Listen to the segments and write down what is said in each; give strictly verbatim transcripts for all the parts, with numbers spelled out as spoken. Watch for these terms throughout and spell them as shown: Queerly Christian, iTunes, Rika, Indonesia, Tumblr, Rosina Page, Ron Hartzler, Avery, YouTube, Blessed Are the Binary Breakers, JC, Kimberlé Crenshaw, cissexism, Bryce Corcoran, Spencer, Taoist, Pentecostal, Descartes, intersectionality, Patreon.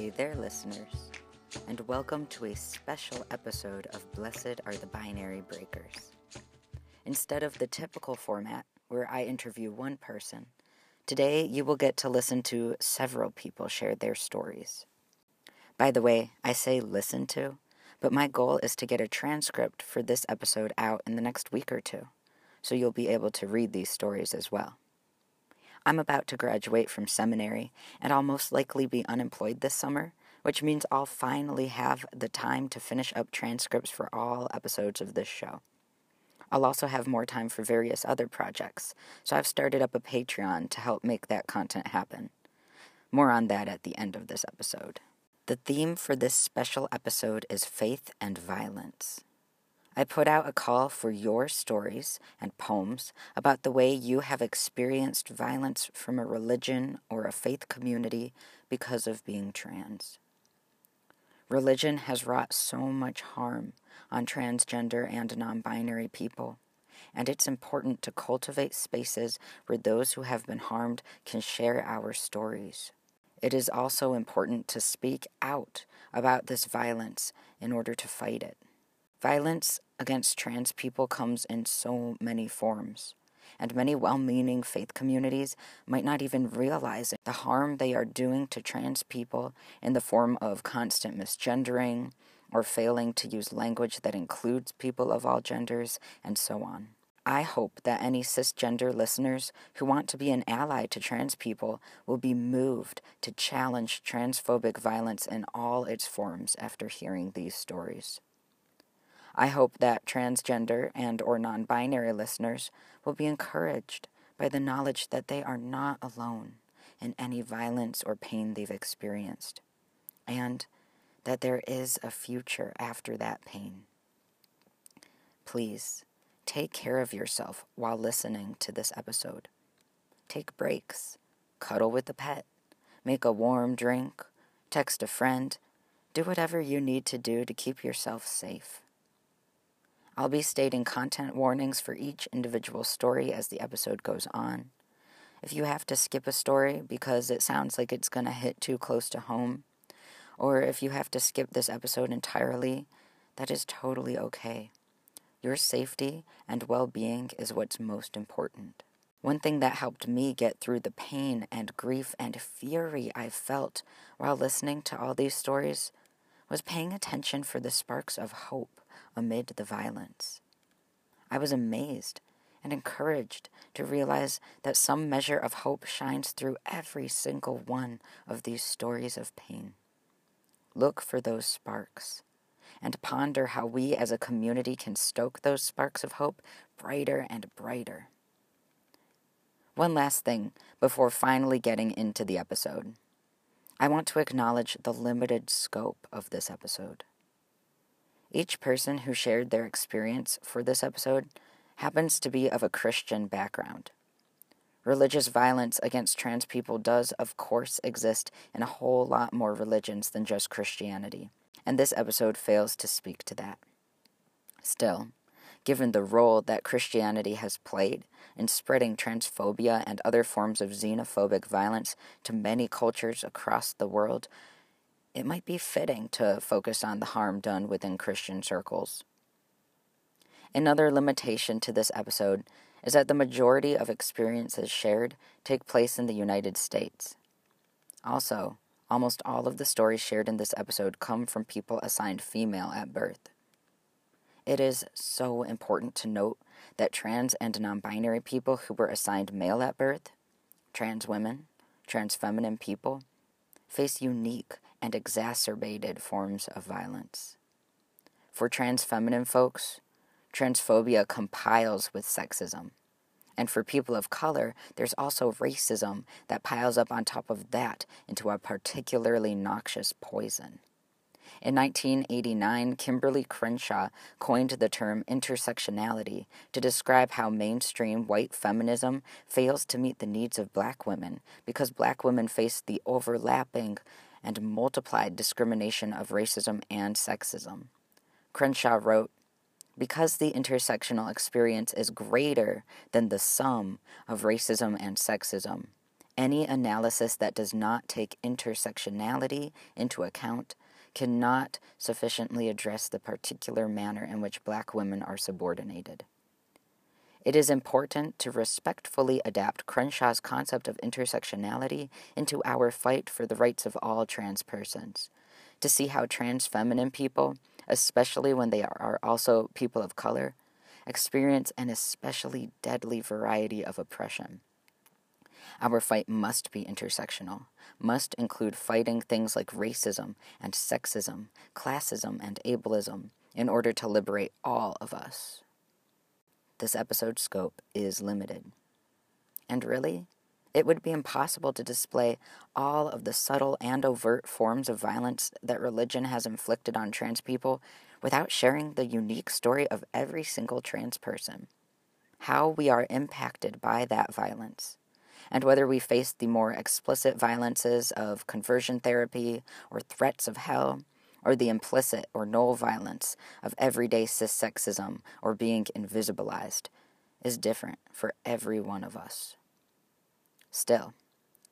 J C, their listeners, and welcome to a special episode of Blessed Are the Binary Breakers. Instead of the typical format, where I interview one person, today you will get to listen to several people share their stories. By the way, I say listen to, but my goal is to get a transcript for this episode out in the next week or two, so you'll be able to read these stories as well. I'm about to graduate from seminary, and I'll most likely be unemployed this summer, which means I'll finally have the time to finish up transcripts for all episodes of this show. I'll also have more time for various other projects, so I've started up a Patreon to help make that content happen. More on that at the end of this episode. The theme for this special episode is faith and violence. I put out a call for your stories and poems about the way you have experienced violence from a religion or a faith community because of being trans. Religion has wrought so much harm on transgender and non-binary people, and it's important to cultivate spaces where those who have been harmed can share our stories. It is also important to speak out about this violence in order to fight it. Violence against trans people comes in so many forms, and many well-meaning faith communities might not even realize the harm they are doing to trans people in the form of constant misgendering or failing to use language that includes people of all genders, and so on. I hope that any cisgender listeners who want to be an ally to trans people will be moved to challenge transphobic violence in all its forms after hearing these stories. I hope that transgender and or non-binary listeners will be encouraged by the knowledge that they are not alone in any violence or pain they've experienced, and that there is a future after that pain. Please, take care of yourself while listening to this episode. Take breaks, cuddle with a pet, make a warm drink, text a friend, do whatever you need to do to keep yourself safe. I'll be stating content warnings for each individual story as the episode goes on. If you have to skip a story because it sounds like it's going to hit too close to home, or if you have to skip this episode entirely, that is totally okay. Your safety and well-being is what's most important. One thing that helped me get through the pain and grief and fury I felt while listening to all these stories was paying attention for the sparks of hope amid the violence. I was amazed and encouraged to realize that some measure of hope shines through every single one of these stories of pain. Look for those sparks and ponder how we as a community can stoke those sparks of hope brighter and brighter. One last thing before finally getting into the episode. I want to acknowledge the limited scope of this episode. Each person who shared their experience for this episode happens to be of a Christian background. Religious violence against trans people does, of course, exist in a whole lot more religions than just Christianity, and this episode fails to speak to that. Still, given the role that Christianity has played in spreading transphobia and other forms of xenophobic violence to many cultures across the world, it might be fitting to focus on the harm done within Christian circles. Another limitation to this episode is that the majority of experiences shared take place in the United States. Also, almost all of the stories shared in this episode come from people assigned female at birth. It is so important to note that trans and non-binary people who were assigned male at birth, trans women, trans feminine people, face unique and exacerbated forms of violence. For trans feminine folks, transphobia compiles with sexism. And for people of color, there's also racism that piles up on top of that into a particularly noxious poison. In nineteen eighty-nine, Kimberlé Crenshaw coined the term intersectionality to describe how mainstream white feminism fails to meet the needs of black women because black women face the overlapping and multiplied discrimination of racism and sexism. Crenshaw wrote, "Because the intersectional experience is greater than the sum of racism and sexism, Any analysis that does not take intersectionality into account cannot sufficiently address the particular manner in which black women are subordinated. It is important to respectfully adapt Crenshaw's concept of intersectionality into our fight for the rights of all trans persons, to see how trans feminine people, especially when they are also people of color, experience an especially deadly variety of oppression. Our fight must be intersectional, must include fighting things like racism and sexism, classism and ableism, in order to liberate all of us. This episode's scope is limited. And really, it would be impossible to display all of the subtle and overt forms of violence that religion has inflicted on trans people without sharing the unique story of every single trans person, how we are impacted by that violence, and whether we face the more explicit violences of conversion therapy or threats of hell, or the implicit or null violence of everyday cis sexism or being invisibilized, is different for every one of us. Still,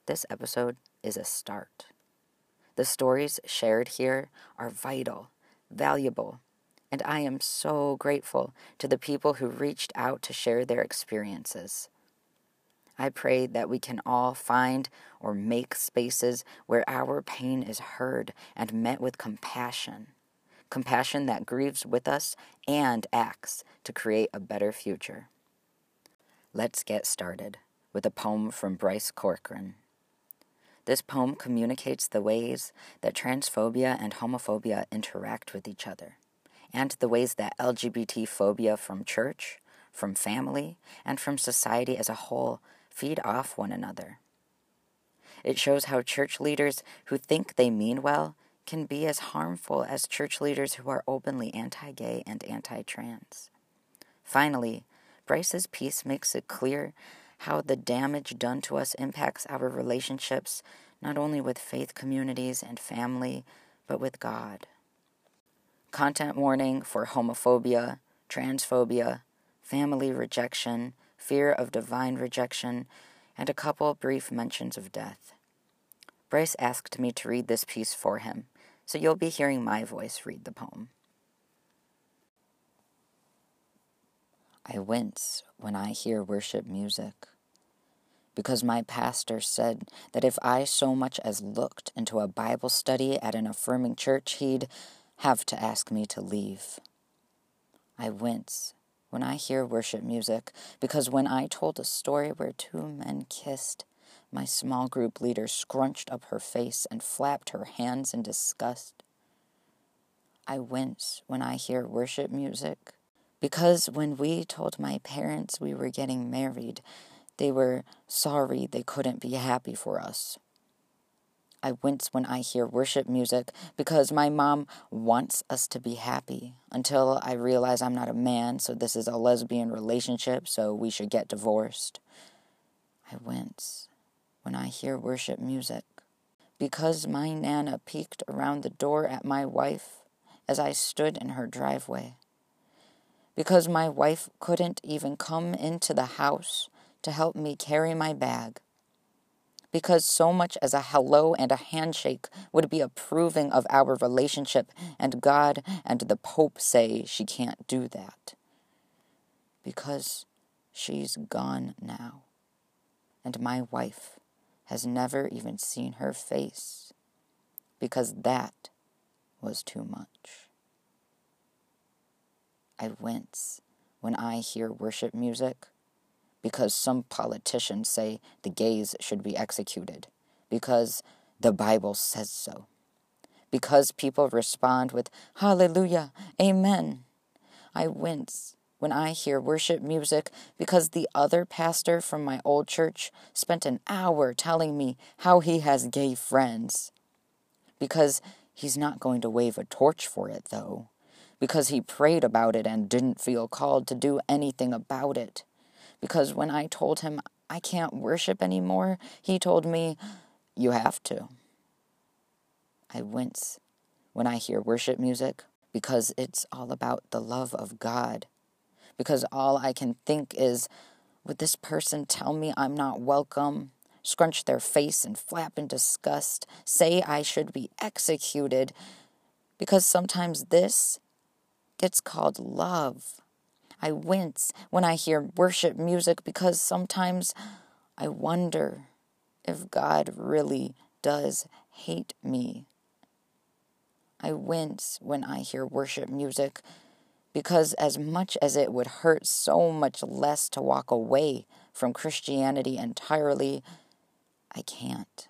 this episode is a start. The stories shared here are vital, valuable, and I am so grateful to the people who reached out to share their experiences. I pray that we can all find or make spaces where our pain is heard and met with compassion. Compassion that grieves with us and acts to create a better future. Let's get started with a poem from Bryce Corcoran. This poem communicates the ways that transphobia and homophobia interact with each other, and the ways that L G B T phobia from church, from family, and from society as a whole feed off one another. It shows how church leaders who think they mean well can be as harmful as church leaders who are openly anti-gay and anti-trans. Finally, Bryce's piece makes it clear how the damage done to us impacts our relationships, not only with faith communities and family, but with God. Content warning for homophobia, transphobia, family rejection, fear of divine rejection, and a couple brief mentions of death. Bryce asked me to read this piece for him, so you'll be hearing my voice read the poem. I wince when I hear worship music, because my pastor said that if I so much as looked into a Bible study at an affirming church, he'd have to ask me to leave. I wince when I hear worship music, because when I told a story where two men kissed, my small group leader scrunched up her face and flapped her hands in disgust. I wince when I hear worship music, because when we told my parents we were getting married, they were sorry they couldn't be happy for us. I wince when I hear worship music, because my mom wants us to be happy until I realize I'm not a man, so this is a lesbian relationship, so we should get divorced. I wince when I hear worship music, because my Nana peeked around the door at my wife as I stood in her driveway, because my wife couldn't even come into the house to help me carry my bag, because so much as a hello and a handshake would be approving of our relationship, and God and the Pope say she can't do that, because she's gone now, and my wife has never even seen her face, because that was too much. I wince when I hear worship music, because some politicians say the gays should be executed, because the Bible says so, because people respond with, hallelujah, amen. I wince when I hear worship music, because the other pastor from my old church spent an hour telling me how he has gay friends, because he's not going to wave a torch for it, though, because he prayed about it and didn't feel called to do anything about it. Because when I told him I can't worship anymore, he told me, you have to. I wince when I hear worship music, because it's all about the love of God. Because all I can think is, would this person tell me I'm not welcome? scrunch their face and flap in disgust, say I should be executed, because sometimes this gets called love. I wince when I hear worship music because sometimes I wonder if God really does hate me. I wince when I hear worship music because as much as it would hurt so much less to walk away from Christianity entirely, I can't.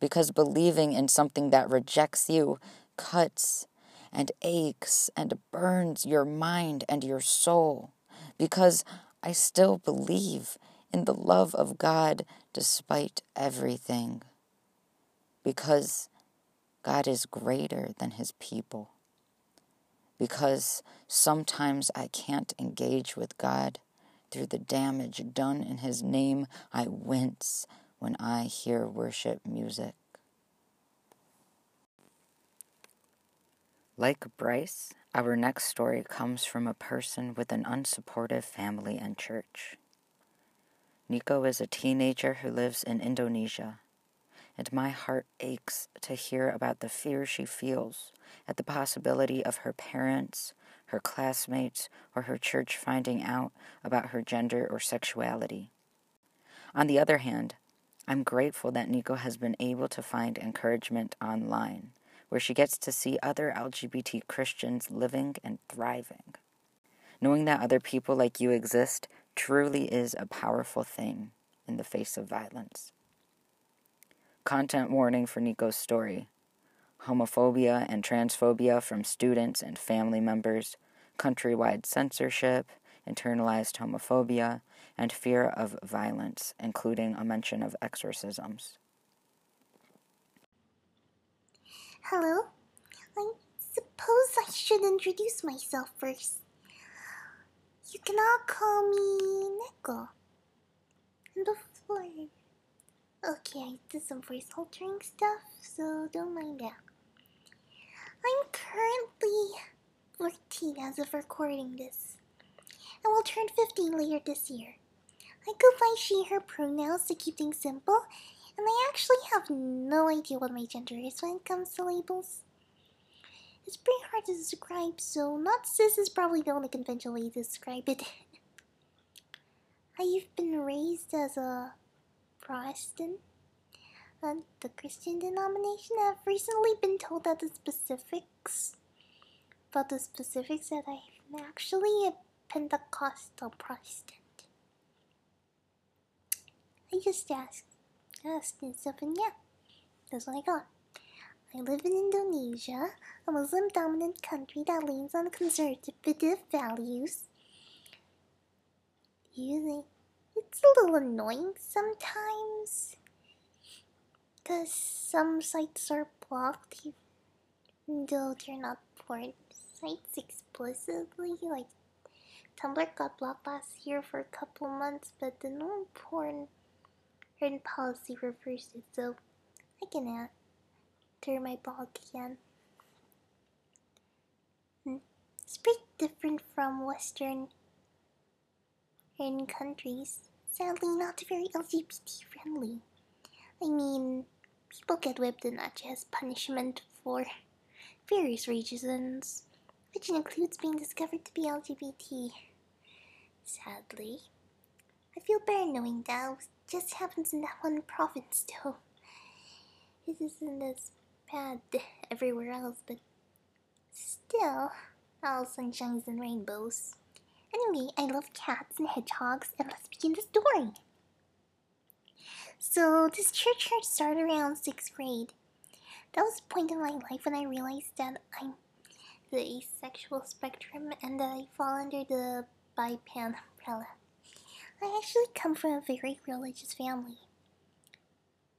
Because believing in something that rejects you cuts and aches and burns your mind and your soul, because I still believe in the love of God despite everything, because God is greater than his people, because sometimes I can't engage with God through the damage done in his name. I wince when I hear worship music. Like Bryce, our next story comes from a person with an unsupportive family and church. Nico is a teenager who lives in Indonesia, and my heart aches to hear about the fear she feels at the possibility of her parents, her classmates, or her church finding out about her gender or sexuality. On the other hand, I'm grateful that Nico has been able to find encouragement online, where she gets to see other L G B T Christians living and thriving. Knowing that other people like you exist truly is a powerful thing in the face of violence. Content warning for Nico's story: homophobia and transphobia from students and family members, countrywide censorship, internalized homophobia, and fear of violence, including a mention of exorcisms. Hello, I suppose I should introduce myself first. You can all call me Nico. I'm the flirt. Okay, I did some voice altering stuff, so don't mind that. I'm currently fourteen as of recording this, and will turn fifteen later this year. I go by she, her pronouns to keep things simple, and I actually have no idea what my gender is when it comes to labels. It's pretty hard to describe, so not cis is probably the only conventional way to describe it. I've been raised as a Protestant, and the Christian denomination. I've recently been told that the specifics, about the specifics that I'm actually a Pentecostal Protestant. I just asked. Yes, and stuff, and yeah, that's what I got. I live in Indonesia, a Muslim-dominant country that leans on conservative values. Usually, it's a little annoying sometimes, because some sites are blocked, even though they're not porn sites explicitly. Like, Tumblr got blocked last year for a couple months, but the non-porn and policy reversed it, so I can add through my blog again. It's pretty different from Western countries. Sadly, not very L G B T friendly. I mean, people get whipped and not just punishment for various reasons, which includes being discovered to be L G B T. Sadly, I feel better knowing that just happens in that one province, though. It isn't as bad everywhere else, but still, all sunshines and rainbows. Anyway, I love cats and hedgehogs, and let's begin the story. So, this church hurt started around sixth grade. That was the point in my life when I realized that I'm the asexual spectrum and that I fall under the bi-pan umbrella. I actually come from a very religious family.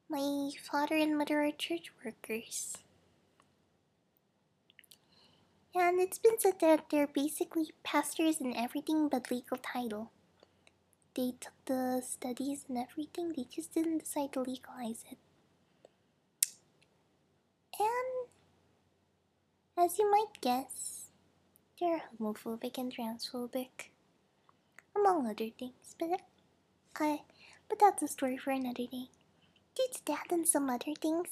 My father and mother are church workers. And it's been said that they're basically pastors in everything but legal title. They took the studies and everything, they just didn't decide to legalize it. And, as you might guess, they're homophobic and transphobic, among other things, but I but that's a story for another day. Due to that and some other things,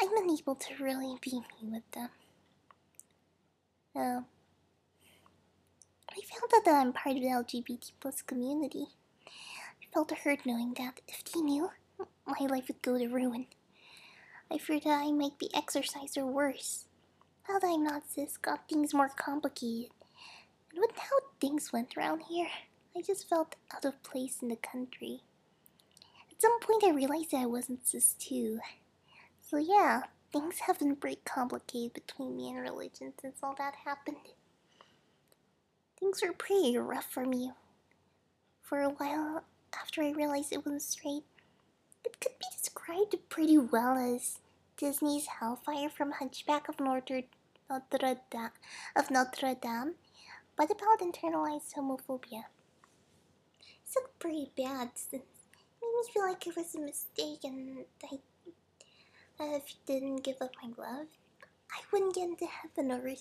I'm unable to really be me with them. Oh. I found out that I'm part of the L G B T plus community. I felt hurt knowing that if they knew, my life would go to ruin. I feared that I might be ostracized or worse. Now that I'm not cis got things more complicated. And with how things went around here, I just felt out of place in the country. At some point I realized that I wasn't cis too. So yeah, things have been pretty complicated between me and religion since all that happened. Things were pretty rough for me. For a while after I realized it wasn't straight, it could be described pretty well as Disney's Hellfire from Hunchback of Notre, Notre Dame, of Notre Dame, but about internalized homophobia. It looked pretty bad since it made me feel like it was a mistake and I, that if you didn't give up my love, I wouldn't get into heaven or,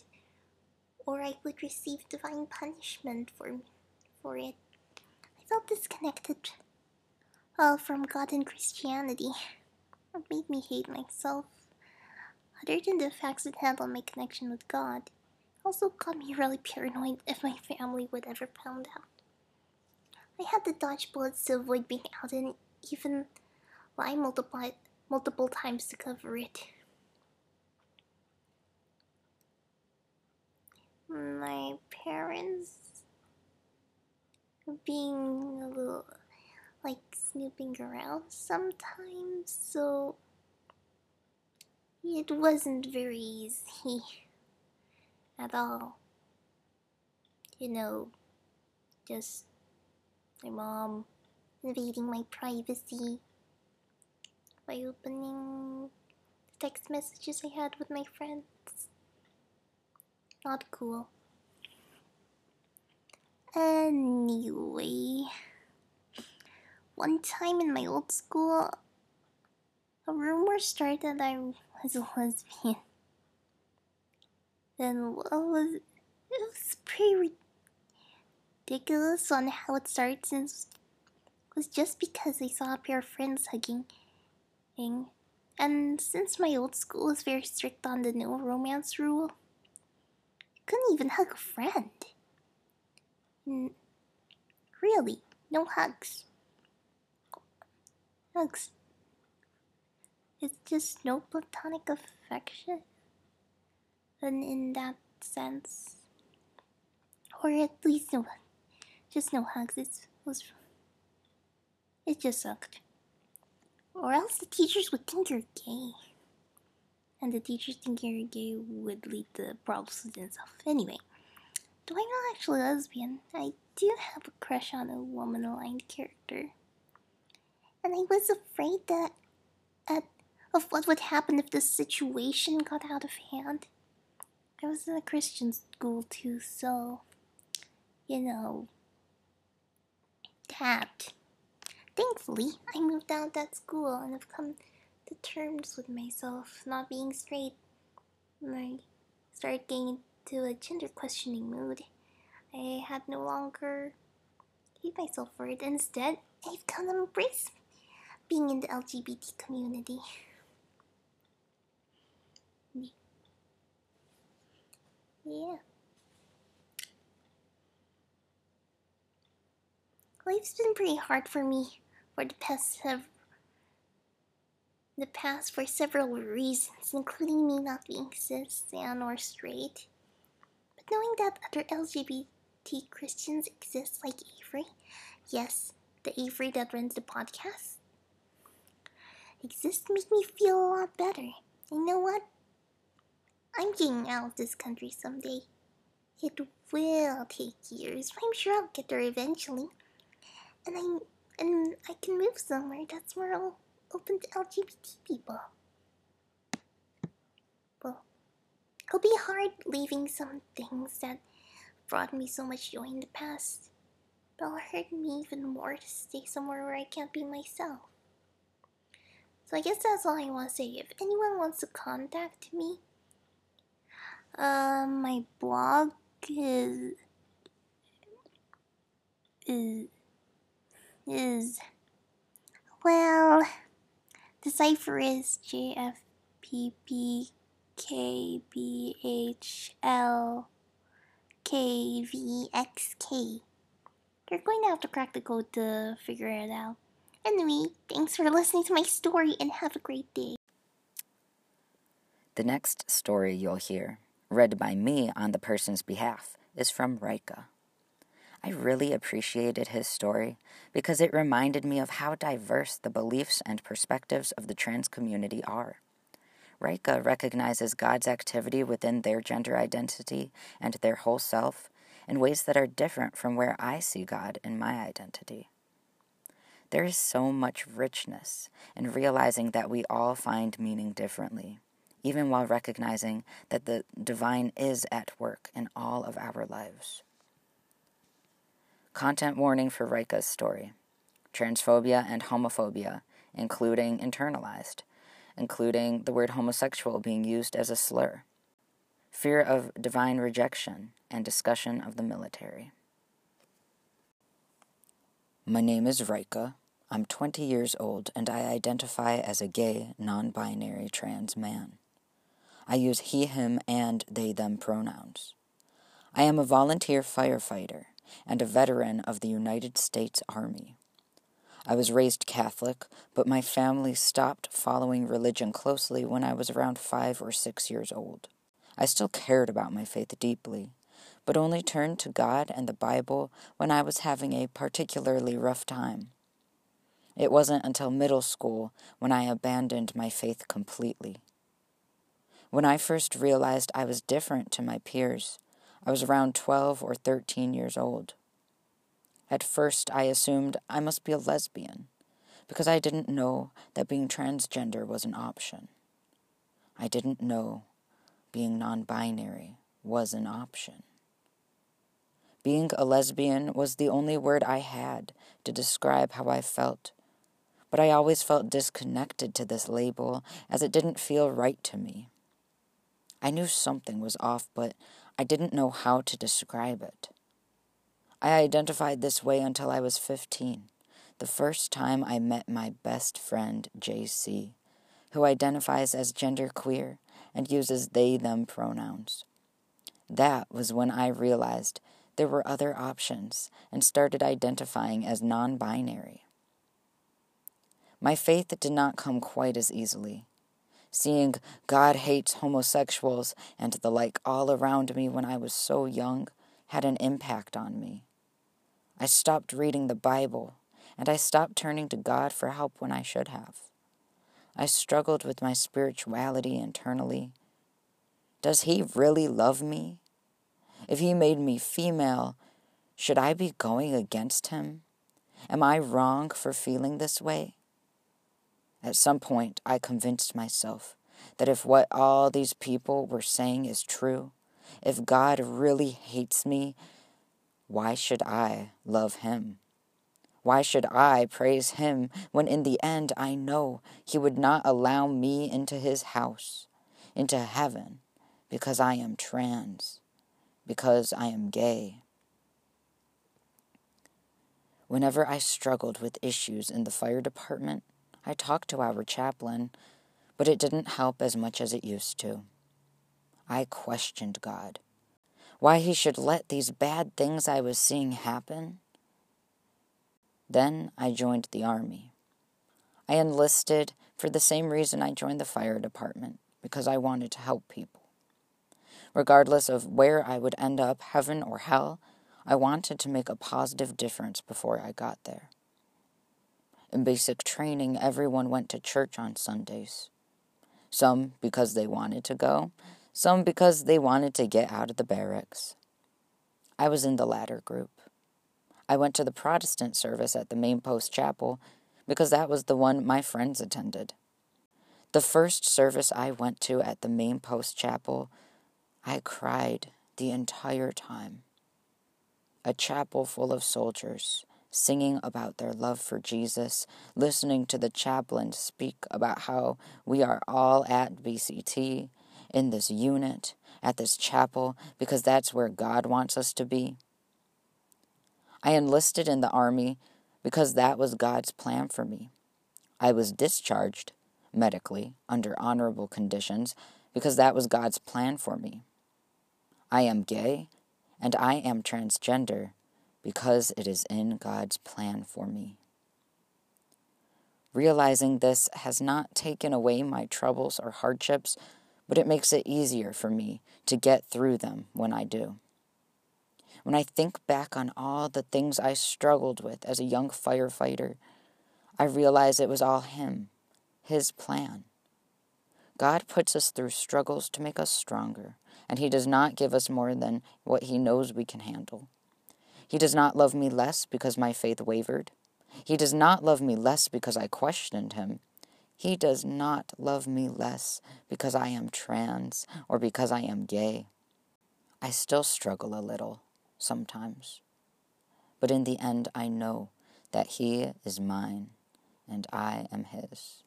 or I would receive divine punishment for, me, for it. I felt disconnected all from God and Christianity. It made me hate myself. Other than the facts it had on my connection with God, it also got me really paranoid if my family would ever found out. I had to dodge bullets to avoid being out and even lie multiplied multiple times to cover it. My parents being a little like snooping around sometimes, so it wasn't very easy at all. You know, just my mom invading my privacy by opening the text messages I had with my friends. Not cool. Anyway, one time in my old school, a rumor started that I was a lesbian. Then what was it? Was pretty ridiculous on how it started, since it was just because I saw a pair of friends hugging. And since my old school is very strict on the no romance rule, you couldn't even hug a friend. N really, no hugs. Hugs. It's just no platonic affection. And in that sense, or at least no, just no hugs. It was, it just sucked. Or else the teachers would think you're gay. And the teachers thinking you're gay would lead to problems with themselves. Anyway, though I'm not actually a lesbian, I do have a crush on a woman-aligned character. And I was afraid that at, of what would happen if this situation got out of hand. I was in a Christian school too, so, you know, that. Thankfully, I moved out of that school and have come to terms with myself not being straight. When I started getting into a gender questioning mood, I had no longer hate myself for it. Instead, I've come to embrace being in the L G B T community. Yeah. Life's been pretty hard for me. For the past, sev the past for several reasons, including me not being cis, and or straight. But knowing that other L G B T Christians exist, like Avery, yes, the Avery that runs the podcast, exists makes me feel a lot better. You know what? I'm getting out of this country someday. It will take years, but I'm sure I'll get there eventually. And I. And I can move somewhere that's more open to L G B T people. Well, it'll be hard leaving some things that brought me so much joy in the past, but it'll hurt me even more to stay somewhere where I can't be myself. So I guess that's all I want to say. If anyone wants to contact me, uh, my blog is... is... is Well, the cipher is J F P P K B H L K V X K. You're going to have to crack the code to figure it out. Anyway, thanks for listening to my story and have a great day. The next story you'll hear, read by me on the person's behalf, is from Rika. I really appreciated his story because it reminded me of how diverse the beliefs and perspectives of the trans community are. Rika recognizes God's activity within their gender identity and their whole self in ways that are different from where I see God in my identity. There is so much richness in realizing that we all find meaning differently, even while recognizing that the divine is at work in all of our lives. Content warning for Rika's story. Transphobia and homophobia, including internalized, including the word homosexual being used as a slur. Fear of divine rejection and discussion of the military. My name is Rika. I'm twenty years old and I identify as a gay, non-binary trans man. I use he, him, and they, them pronouns. I am a volunteer firefighter and a veteran of the United States Army. I was raised Catholic, but my family stopped following religion closely when I was around five or six years old. I still cared about my faith deeply, but only turned to God and the Bible when I was having a particularly rough time. It wasn't until middle school when I abandoned my faith completely. When I first realized I was different to my peers, I was around twelve or thirteen years old. At first, I assumed I must be a lesbian, because I didn't know that being transgender was an option. I didn't know being non-binary was an option. Being a lesbian was the only word I had to describe how I felt, but I always felt disconnected to this label as it didn't feel right to me. I knew something was off, but I didn't know how to describe it. I identified this way until I was fifteen, the first time I met my best friend, J C, who identifies as genderqueer and uses they/them pronouns. That was when I realized there were other options and started identifying as non-binary. My faith did not come quite as easily. Seeing God hates homosexuals and the like all around me when I was so young had an impact on me. I stopped reading the Bible, and I stopped turning to God for help when I should have. I struggled with my spirituality internally. Does he really love me? If he made me female, should I be going against him? Am I wrong for feeling this way? At some point, I convinced myself that if what all these people were saying is true, if God really hates me, why should I love him? Why should I praise him when in the end I know he would not allow me into his house, into heaven, because I am trans, because I am gay? Whenever I struggled with issues in the fire department, I talked to our chaplain, but it didn't help as much as it used to. I questioned God. Why he should let these bad things I was seeing happen? Then I joined the Army. I enlisted for the same reason I joined the fire department, because I wanted to help people. Regardless of where I would end up, heaven or hell, I wanted to make a positive difference before I got there. In basic training, everyone went to church on Sundays. Some because they wanted to go, some because they wanted to get out of the barracks. I was in the latter group. I went to the Protestant service at the main post chapel because that was the one my friends attended. The first service I went to at the main post chapel, I cried the entire time. A chapel full of soldiers, singing about their love for Jesus, listening to the chaplain speak about how we are all at B C T, in this unit, at this chapel, because that's where God wants us to be. I enlisted in the Army because that was God's plan for me. I was discharged, medically, under honorable conditions, because that was God's plan for me. I am gay, and I am transgender, because it is in God's plan for me. Realizing this has not taken away my troubles or hardships, but it makes it easier for me to get through them when I do. When I think back on all the things I struggled with as a young firefighter, I realize it was all Him, His plan. God puts us through struggles to make us stronger, and He does not give us more than what He knows we can handle. He does not love me less because my faith wavered. He does not love me less because I questioned Him. He does not love me less because I am trans or because I am gay. I still struggle a little, sometimes. But in the end, I know that He is mine and I am His.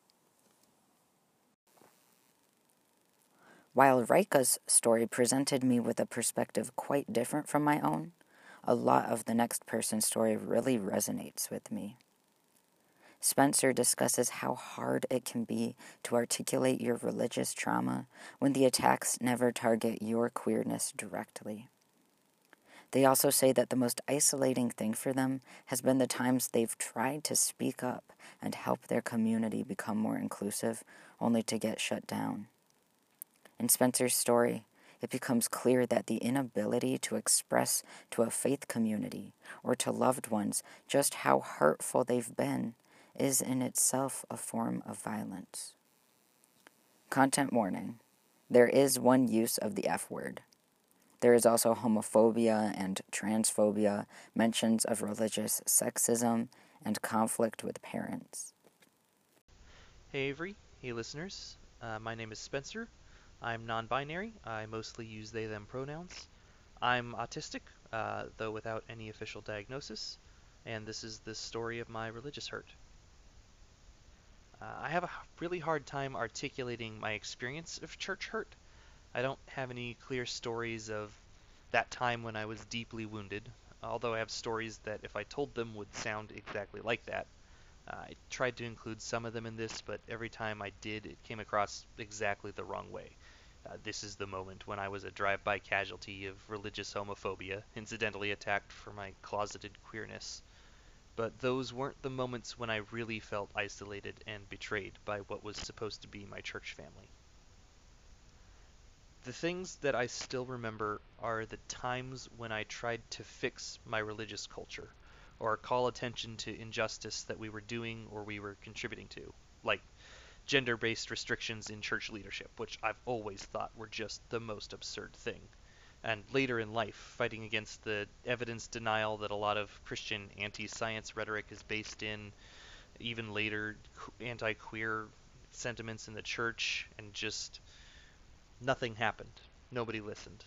While Rika's story presented me with a perspective quite different from my own, a lot of the next person's story really resonates with me. Spencer discusses how hard it can be to articulate your religious trauma when the attacks never target your queerness directly. They also say that the most isolating thing for them has been the times they've tried to speak up and help their community become more inclusive, only to get shut down. In Spencer's story, it becomes clear that the inability to express to a faith community or to loved ones just how hurtful they've been is in itself a form of violence. Content warning. There is one use of the F word. There is also homophobia and transphobia, mentions of religious sexism, and conflict with parents. Hey Avery, hey listeners. Uh, my name is Spencer. I'm non-binary. I mostly use they, them pronouns. I'm autistic, uh, though without any official diagnosis, and this is the story of my religious hurt. Uh, I have a really hard time articulating my experience of church hurt. I don't have any clear stories of that time when I was deeply wounded, although I have stories that if I told them would sound exactly like that. Uh, I tried to include some of them in this, but every time I did, it came across exactly the wrong way. Uh, this is the moment when I was a drive-by casualty of religious homophobia, incidentally attacked for my closeted queerness. But those weren't the moments when I really felt isolated and betrayed by what was supposed to be my church family. The things that I still remember are the times when I tried to fix my religious culture, or call attention to injustice that we were doing or we were contributing to, like gender-based restrictions in church leadership, which I've always thought were just the most absurd thing. And later in life, fighting against the evidence denial that a lot of Christian anti-science rhetoric is based in, even later anti-queer sentiments in the church, and just nothing happened. Nobody listened.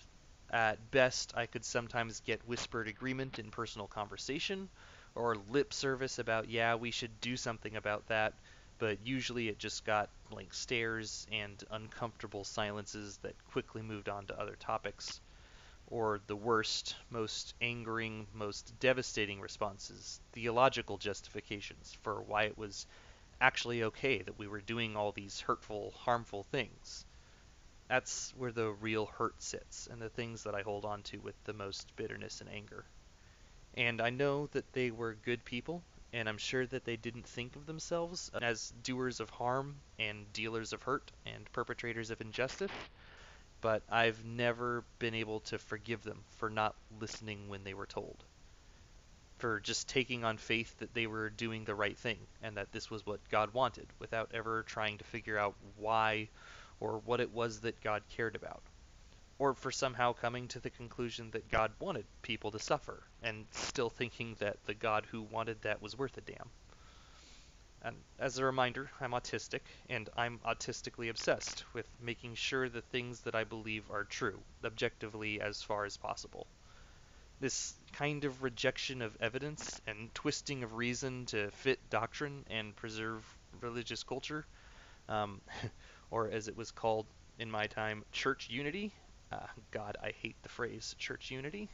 At best, I could sometimes get whispered agreement in personal conversation, or lip service about, yeah, we should do something about that, but usually it just got blank stares and uncomfortable silences that quickly moved on to other topics. Or the worst, most angering, most devastating responses, theological justifications for why it was actually okay that we were doing all these hurtful, harmful things. That's where the real hurt sits, and the things that I hold on to with the most bitterness and anger. And I know that they were good people, and I'm sure that they didn't think of themselves as doers of harm and dealers of hurt and perpetrators of injustice, but I've never been able to forgive them for not listening when they were told, for just taking on faith that they were doing the right thing and that this was what God wanted without ever trying to figure out why or what it was that God cared about, or for somehow coming to the conclusion that God wanted people to suffer and still thinking that the God who wanted that was worth a damn. And as a reminder, I'm autistic, and I'm autistically obsessed with making sure the things that I believe are true, objectively as far as possible. This kind of rejection of evidence and twisting of reason to fit doctrine and preserve religious culture, um, or as it was called in my time, church unity. Uh, God, I hate the phrase church unity.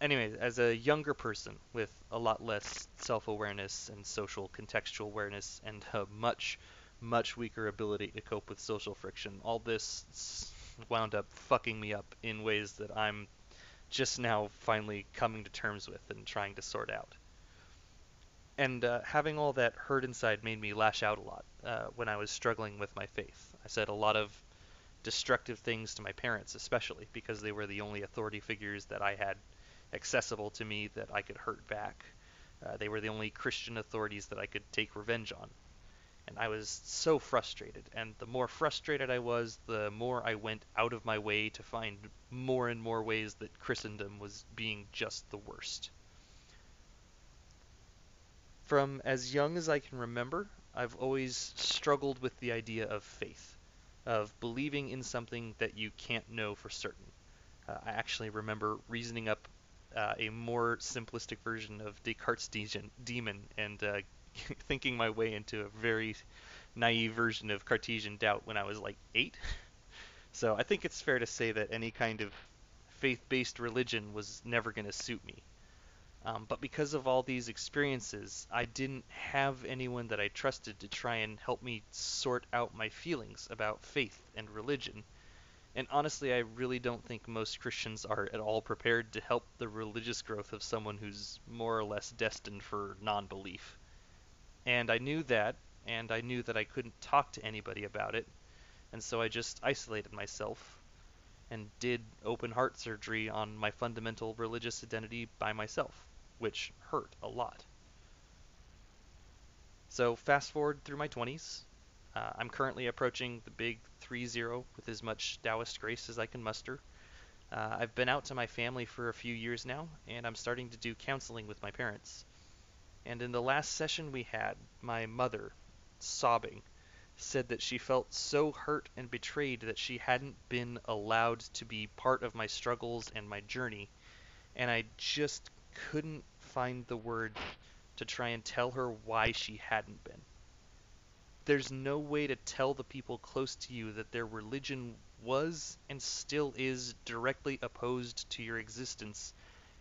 anyways, as a younger person with a lot less self-awareness and social contextual awareness and a much, much weaker ability to cope with social friction, all this wound up fucking me up in ways that I'm just now finally coming to terms with and trying to sort out. And uh, having all that hurt inside made me lash out a lot uh, when I was struggling with my faith. I said a lot of destructive things to my parents, especially because they were the only authority figures that I had accessible to me that I could hurt back. Uh, they were the only Christian authorities that I could take revenge on. And I was so frustrated, and the more frustrated I was, the more I went out of my way to find more and more ways that Christendom was being just the worst. From as young as I can remember, I've always struggled with the idea of faith, of believing in something that you can't know for certain. Uh, I actually remember reasoning up uh, a more simplistic version of Descartes' de- demon and uh, thinking my way into a very naive version of Cartesian doubt when I was like eight. So I think it's fair to say that any kind of faith-based religion was never going to suit me. Um, but because of all these experiences, I didn't have anyone that I trusted to try and help me sort out my feelings about faith and religion. And honestly, I really don't think most Christians are at all prepared to help the religious growth of someone who's more or less destined for non-belief. And I knew that, and I knew that I couldn't talk to anybody about it, and so I just isolated myself and did open heart surgery on my fundamental religious identity by myself, which hurt a lot. So fast forward through my twenties, uh, I'm currently approaching the big three zero with as much Taoist grace as I can muster. Uh, I've been out to my family for a few years now, and I'm starting to do counseling with my parents. And in the last session we had, my mother, sobbing, said that she felt so hurt and betrayed that she hadn't been allowed to be part of my struggles and my journey, and I just couldn't find the word to try and tell her why she hadn't been. There's no way to tell the people close to you that their religion was and still is directly opposed to your existence,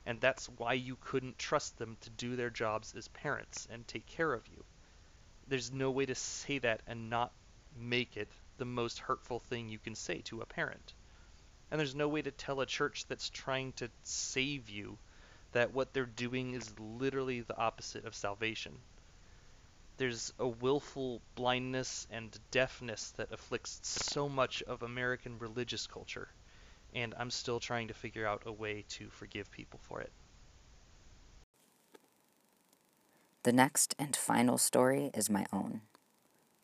and that's why you couldn't trust them to do their jobs as parents and take care of you. There's no way to say that and not make it the most hurtful thing you can say to a parent. And there's no way to tell a church that's trying to save you that what they're doing is literally the opposite of salvation. There's a willful blindness and deafness that afflicts so much of American religious culture. And I'm still trying to figure out a way to forgive people for it. The next and final story is my own.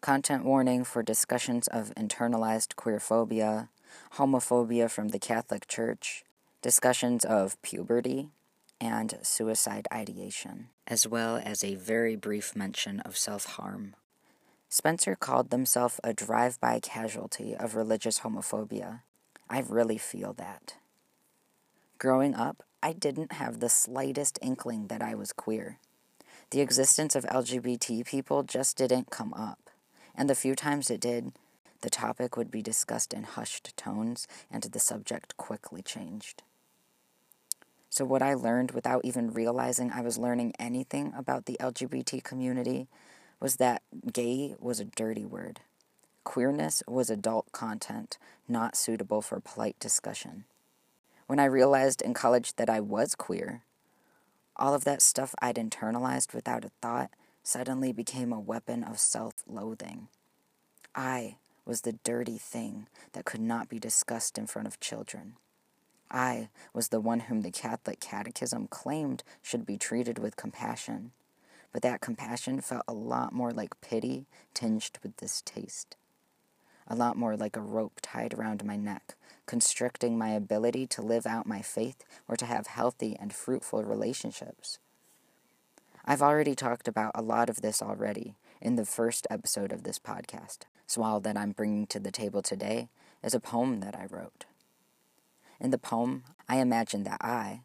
Content warning for discussions of internalized queerphobia, homophobia from the Catholic Church, discussions of puberty, and suicide ideation, as well as a very brief mention of self-harm. Spencer called himself a drive-by casualty of religious homophobia. I really feel that. Growing up, I didn't have the slightest inkling that I was queer. The existence of L G B T people just didn't come up, and the few times it did, the topic would be discussed in hushed tones, and the subject quickly changed. So what I learned without even realizing I was learning anything about the L G B T community was that gay was a dirty word. Queerness was adult content, not suitable for polite discussion. When I realized in college that I was queer, all of that stuff I'd internalized without a thought suddenly became a weapon of self-loathing. I was the dirty thing that could not be discussed in front of children. I was the one whom the Catholic Catechism claimed should be treated with compassion, but that compassion felt a lot more like pity tinged with distaste. A lot more like a rope tied around my neck, constricting my ability to live out my faith or to have healthy and fruitful relationships. I've already talked about a lot of this already in the first episode of this podcast, so all that I'm bringing to the table today is a poem that I wrote. In the poem, I imagine that I,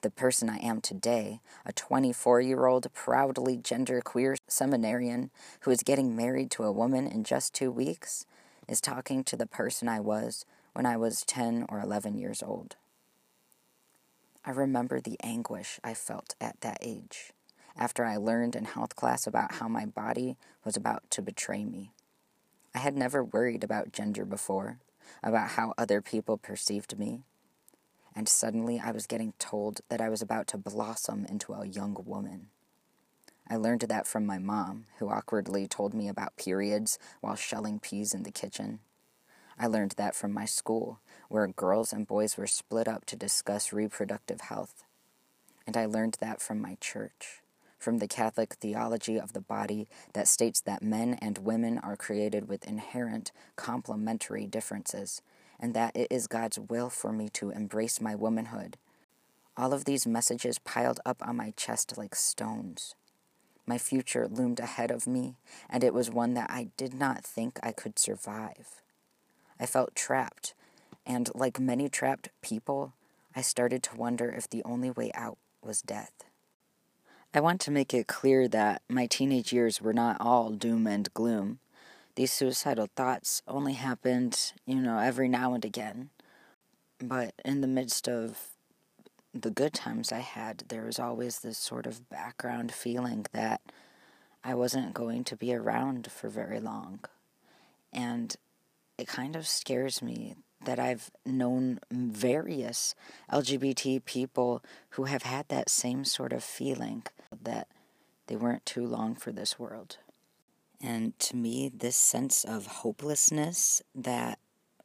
the person I am today, a twenty-four-year-old proudly genderqueer seminarian who is getting married to a woman in just two weeks, is talking to the person I was when I was ten or eleven years old. I remember the anguish I felt at that age, after I learned in health class about how my body was about to betray me. I had never worried about gender before, about how other people perceived me. And suddenly I was getting told that I was about to blossom into a young woman. I learned that from my mom, who awkwardly told me about periods while shelling peas in the kitchen. I learned that from my school, where girls and boys were split up to discuss reproductive health. And I learned that from my church, from the Catholic theology of the body that states that men and women are created with inherent, complementary differences, and that it is God's will for me to embrace my womanhood. All of these messages piled up on my chest like stones. My future loomed ahead of me, and it was one that I did not think I could survive. I felt trapped, and like many trapped people, I started to wonder if the only way out was death. I want to make it clear that my teenage years were not all doom and gloom. These suicidal thoughts only happened, you know, every now and again. But in the midst of the good times I had, there was always this sort of background feeling that I wasn't going to be around for very long. And it kind of scares me that I've known various L G B T people who have had that same sort of feeling that they weren't too long for this world. And to me, this sense of hopelessness that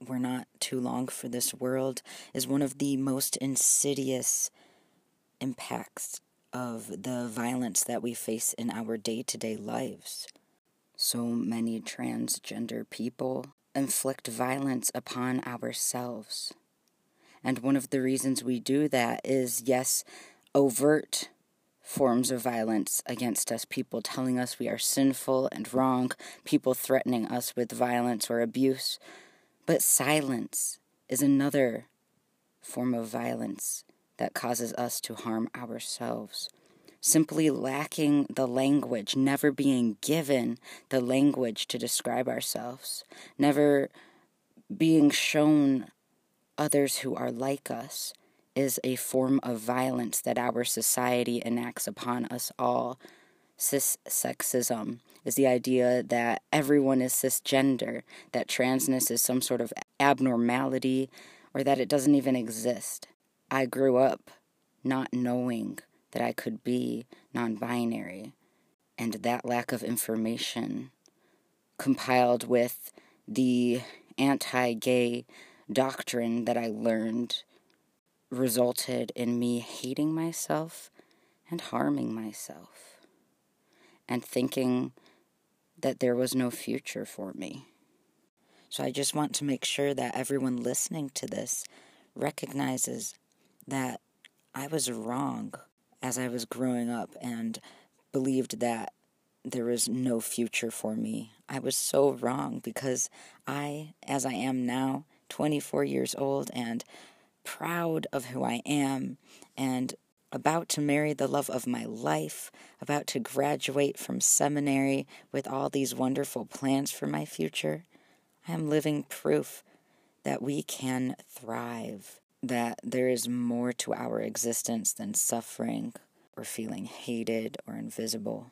we're not too long for this world is one of the most insidious impacts of the violence that we face in our day-to-day lives. So many transgender people inflict violence upon ourselves. And one of the reasons we do that is, yes, overt forms of violence against us, people telling us we are sinful and wrong, people threatening us with violence or abuse. But silence is another form of violence that causes us to harm ourselves. Simply lacking the language, never being given the language to describe ourselves, never being shown others who are like us, is a form of violence that our society enacts upon us all. Cissexism is the idea that everyone is cisgender, that transness is some sort of abnormality, or that it doesn't even exist. I grew up not knowing that I could be non-binary, and that lack of information, compiled with the anti-gay doctrine that I learned, resulted in me hating myself and harming myself and thinking that there was no future for me. So I just want to make sure that everyone listening to this recognizes that I was wrong as I was growing up and believed that there was no future for me. I was so wrong because I, as I am now, twenty-four years old and proud of who I am and about to marry the love of my life, about to graduate from seminary with all these wonderful plans for my future, I am living proof that we can thrive, that there is more to our existence than suffering or feeling hated or invisible,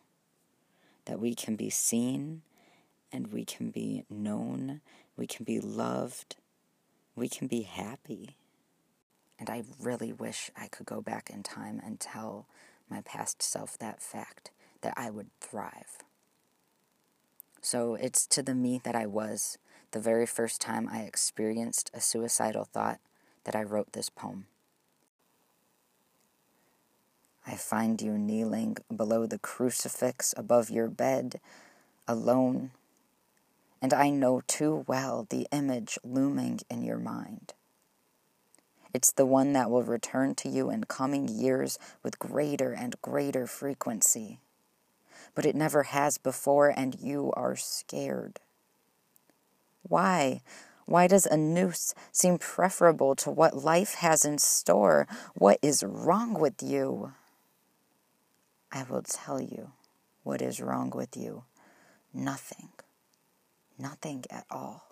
that we can be seen and we can be known, we can be loved, we can be happy. And I really wish I could go back in time and tell my past self that fact, that I would thrive. So it's to the me that I was, the very first time I experienced a suicidal thought, that I wrote this poem. I find you kneeling below the crucifix above your bed, alone, and I know too well the image looming in your mind. It's the one that will return to you in coming years with greater and greater frequency. But it never has before, and you are scared. Why? Why does a noose seem preferable to what life has in store? What is wrong with you? I will tell you what is wrong with you. Nothing. Nothing at all.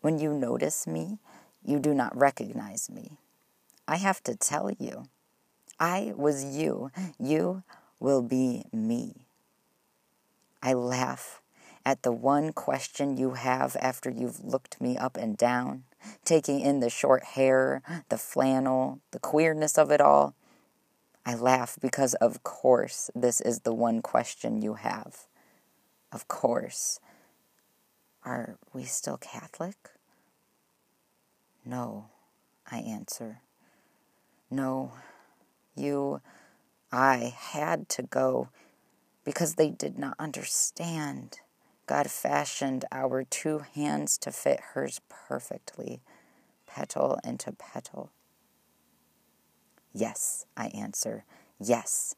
When you notice me, you do not recognize me. I have to tell you, I was you. You will be me. I laugh at the one question you have after you've looked me up and down, taking in the short hair, the flannel, the queerness of it all. I laugh because, of course, this is the one question you have. Of course. Are we still Catholic? No, I answer. No, you, I had to go because they did not understand. God fashioned our two hands to fit hers perfectly, petal into petal. Yes, I answer. Yes,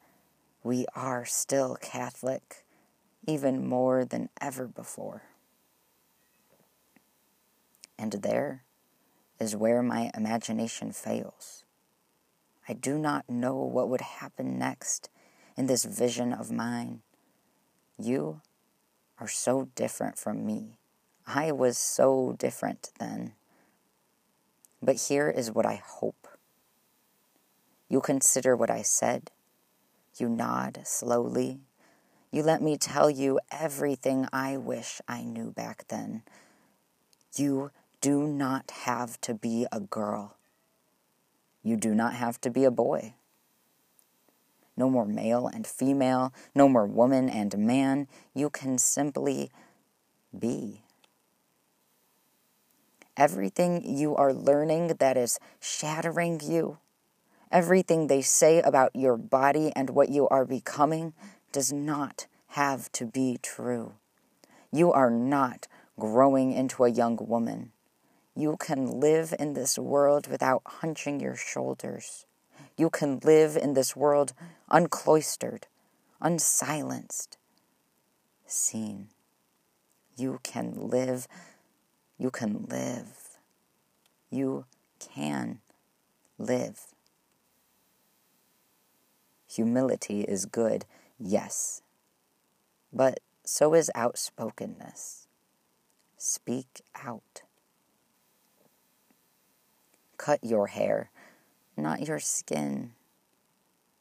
we are still Catholic, even more than ever before. And there is where my imagination fails. I do not know what would happen next in this vision of mine. You are so different from me. I was so different then. But here is what I hope. You consider what I said. You nod slowly. You let me tell you everything I wish I knew back then. You do not have to be a girl. You do not have to be a boy. No more male and female, no more woman and man. You can simply be. Everything you are learning that is shattering you, everything they say about your body and what you are becoming, does not have to be true. You are not growing into a young woman. You can live in this world without hunching your shoulders. You can live in this world uncloistered, unsilenced, seen. You can live. You can live. You can live. Humility is good, yes, but so is outspokenness. Speak out. Cut your hair, not your skin.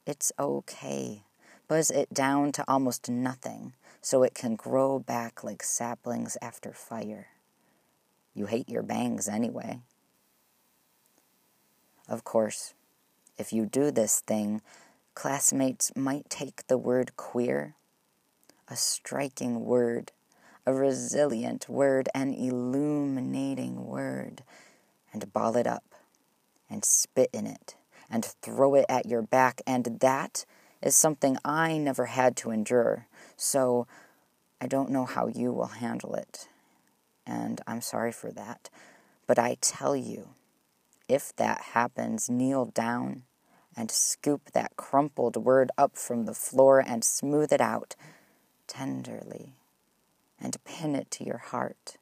It's okay. Buzz it down to almost nothing so it can grow back like saplings after fire. You hate your bangs anyway. Of course, if you do this thing, classmates might take the word queer, a striking word, a resilient word, an illuminating word, and ball it up, and spit in it, and throw it at your back, and that is something I never had to endure, so I don't know how you will handle it, and I'm sorry for that, but I tell you, if that happens, kneel down and scoop that crumpled word up from the floor and smooth it out tenderly, and pin it to your heart.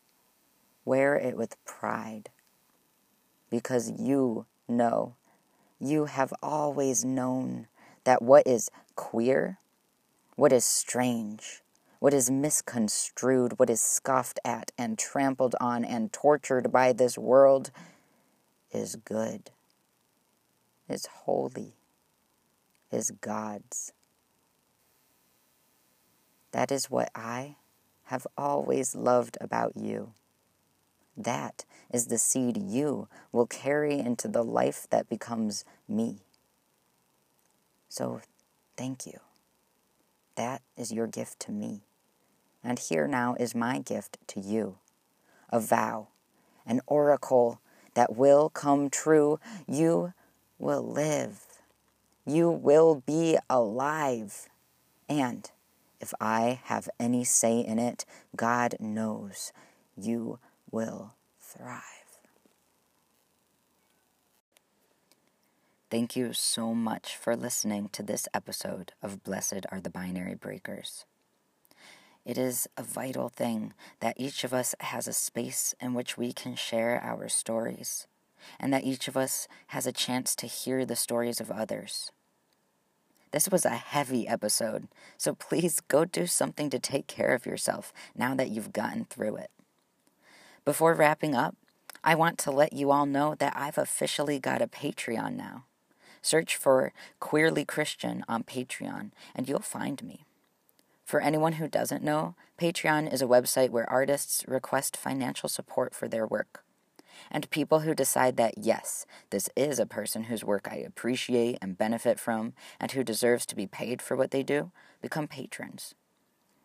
Wear it with pride, because you know, you have always known that what is queer, what is strange, what is misconstrued, what is scoffed at and trampled on and tortured by this world is good, is holy, is God's. That is what I have always loved about you. That is the seed you will carry into the life that becomes me. So, thank you. That is your gift to me. And here now is my gift to you. A vow, an oracle that will come true. You will live. You will be alive. And if I have any say in it, God knows you will thrive. Thank you so much for listening to this episode of Blessed Are the Binary Breakers. It is a vital thing that each of us has a space in which we can share our stories, and that each of us has a chance to hear the stories of others. This was a heavy episode, so please go do something to take care of yourself now that you've gotten through it. Before wrapping up, I want to let you all know that I've officially got a Patreon now. Search for Queerly Christian on Patreon, and you'll find me. For anyone who doesn't know, Patreon is a website where artists request financial support for their work. And people who decide that, yes, this is a person whose work I appreciate and benefit from, and who deserves to be paid for what they do, become patrons.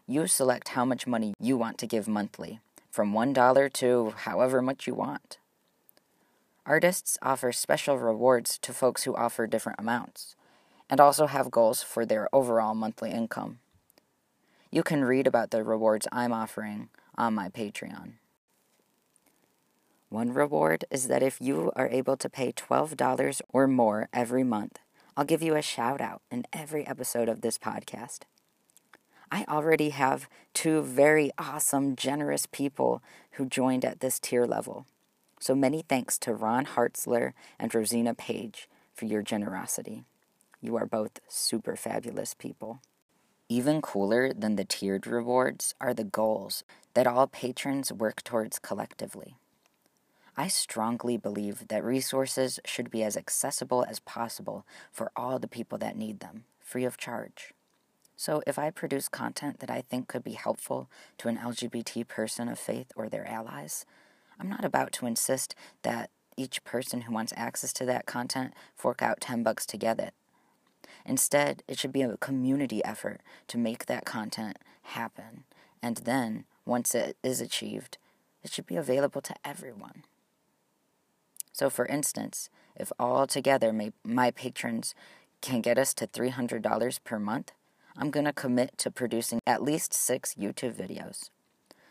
You select how much money you want to give monthly, from one dollar to however much you want. Artists offer special rewards to folks who offer different amounts, and also have goals for their overall monthly income. You can read about the rewards I'm offering on my Patreon. One reward is that if you are able to pay twelve dollars or more every month, I'll give you a shout-out in every episode of this podcast. I already have two very awesome, generous people who joined at this tier level. So many thanks to Ron Hartzler and Rosina Page for your generosity. You are both super fabulous people. Even cooler than the tiered rewards are the goals that all patrons work towards collectively. I strongly believe that resources should be as accessible as possible for all the people that need them, free of charge. So if I produce content that I think could be helpful to an L G B T person of faith or their allies, I'm not about to insist that each person who wants access to that content fork out ten bucks to get it. Instead, it should be a community effort to make that content happen. And then, once it is achieved, it should be available to everyone. So for instance, if all together my, my patrons can get us to three hundred dollars per month, I'm going to commit to producing at least six YouTube videos.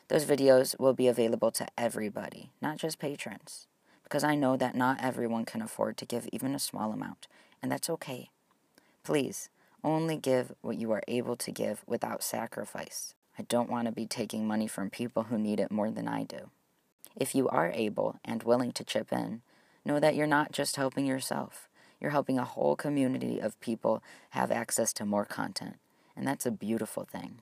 Those videos will be available to everybody, not just patrons, because I know that not everyone can afford to give even a small amount, and that's okay. Please, only give what you are able to give without sacrifice. I don't want to be taking money from people who need it more than I do. If you are able and willing to chip in, know that you're not just helping yourself. You're helping a whole community of people have access to more content, and that's a beautiful thing.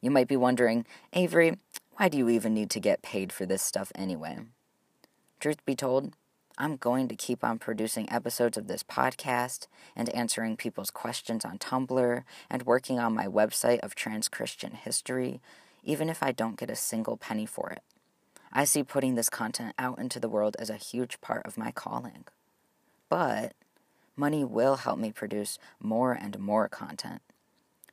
You might be wondering, Avery, why do you even need to get paid for this stuff anyway? Truth be told, I'm going to keep on producing episodes of this podcast and answering people's questions on Tumblr and working on my website of trans Christian history, even if I don't get a single penny for it. I see putting this content out into the world as a huge part of my calling. But money will help me produce more and more content.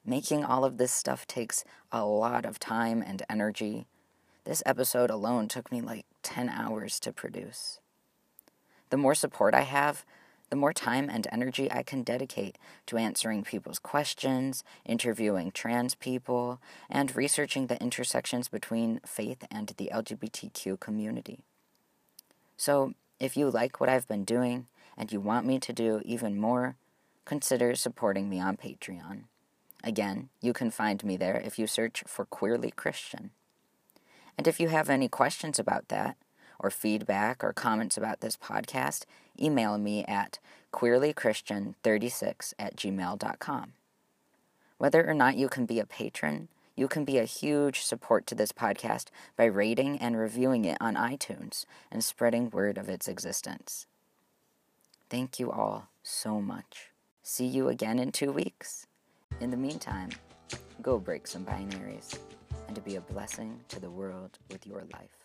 Making all of this stuff takes a lot of time and energy. This episode alone took me like ten hours to produce. The more support I have, the more time and energy I can dedicate to answering people's questions, interviewing trans people, and researching the intersections between faith and the L G B T Q community. So, if you like what I've been doing and you want me to do even more, consider supporting me on Patreon. Again, you can find me there if you search for Queerly Christian. And if you have any questions about that, or feedback or comments about this podcast, email me at queerly christian thirty-six at gmail dot com. Whether or not you can be a patron, you can be a huge support to this podcast by rating and reviewing it on iTunes and spreading word of its existence. Thank you all so much. See you again in two weeks. In the meantime, go break some binaries and be a blessing to the world with your life.